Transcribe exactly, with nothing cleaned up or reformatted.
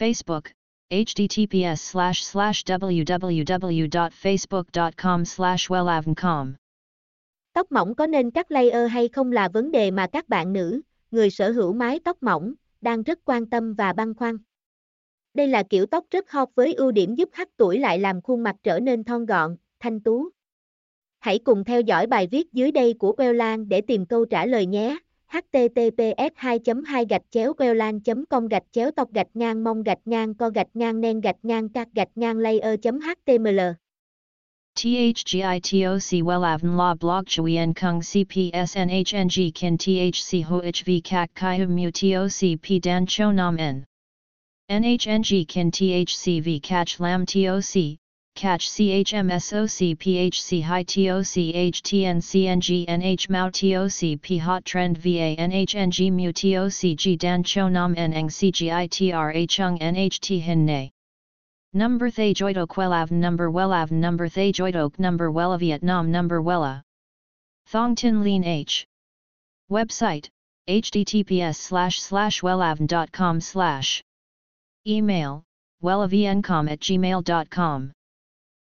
Facebook, https slash slash www.facebook.com slash wellavn.com Tóc mỏng có nên cắt layer hay không là vấn đề mà các bạn nữ, người sở hữu mái tóc mỏng, đang rất quan tâm và băn khoăn. Đây là kiểu tóc rất hot với ưu điểm giúp hắt tuổi lại làm khuôn mặt trở nên thon gọn, thanh tú. Hãy cùng theo dõi bài viết dưới đây của Wellavn để tìm câu trả lời nhé. https 2 2 wellavn com gạch chéo wellavn chấm com gạch chéo tộc gạch ngang mông gạch ngang co gạch ngang nen gạch ngang các gạch ngang layer chấm html Thgitog Wellavn la blog chuyen kung cpsnhng kin thc ho hv kak kai mu tocp dan cho nam en nhng kin thcv catch lam toc Catch C H M S O C P H C High T O C H T N C N G N H Mau T O C P Hot Trend V A N H N G Mu T O C G Dan Cho Nam Neng C G I T R A Chung N H T Hin Nay Number Thay Joitok Wellavn Number Wellavn Number Thay Joitok Number Wella Vietnam Number Wella Thong Tin Lean H Website, https slash slash wellavn.com slash Email, wellavncom at gmail.com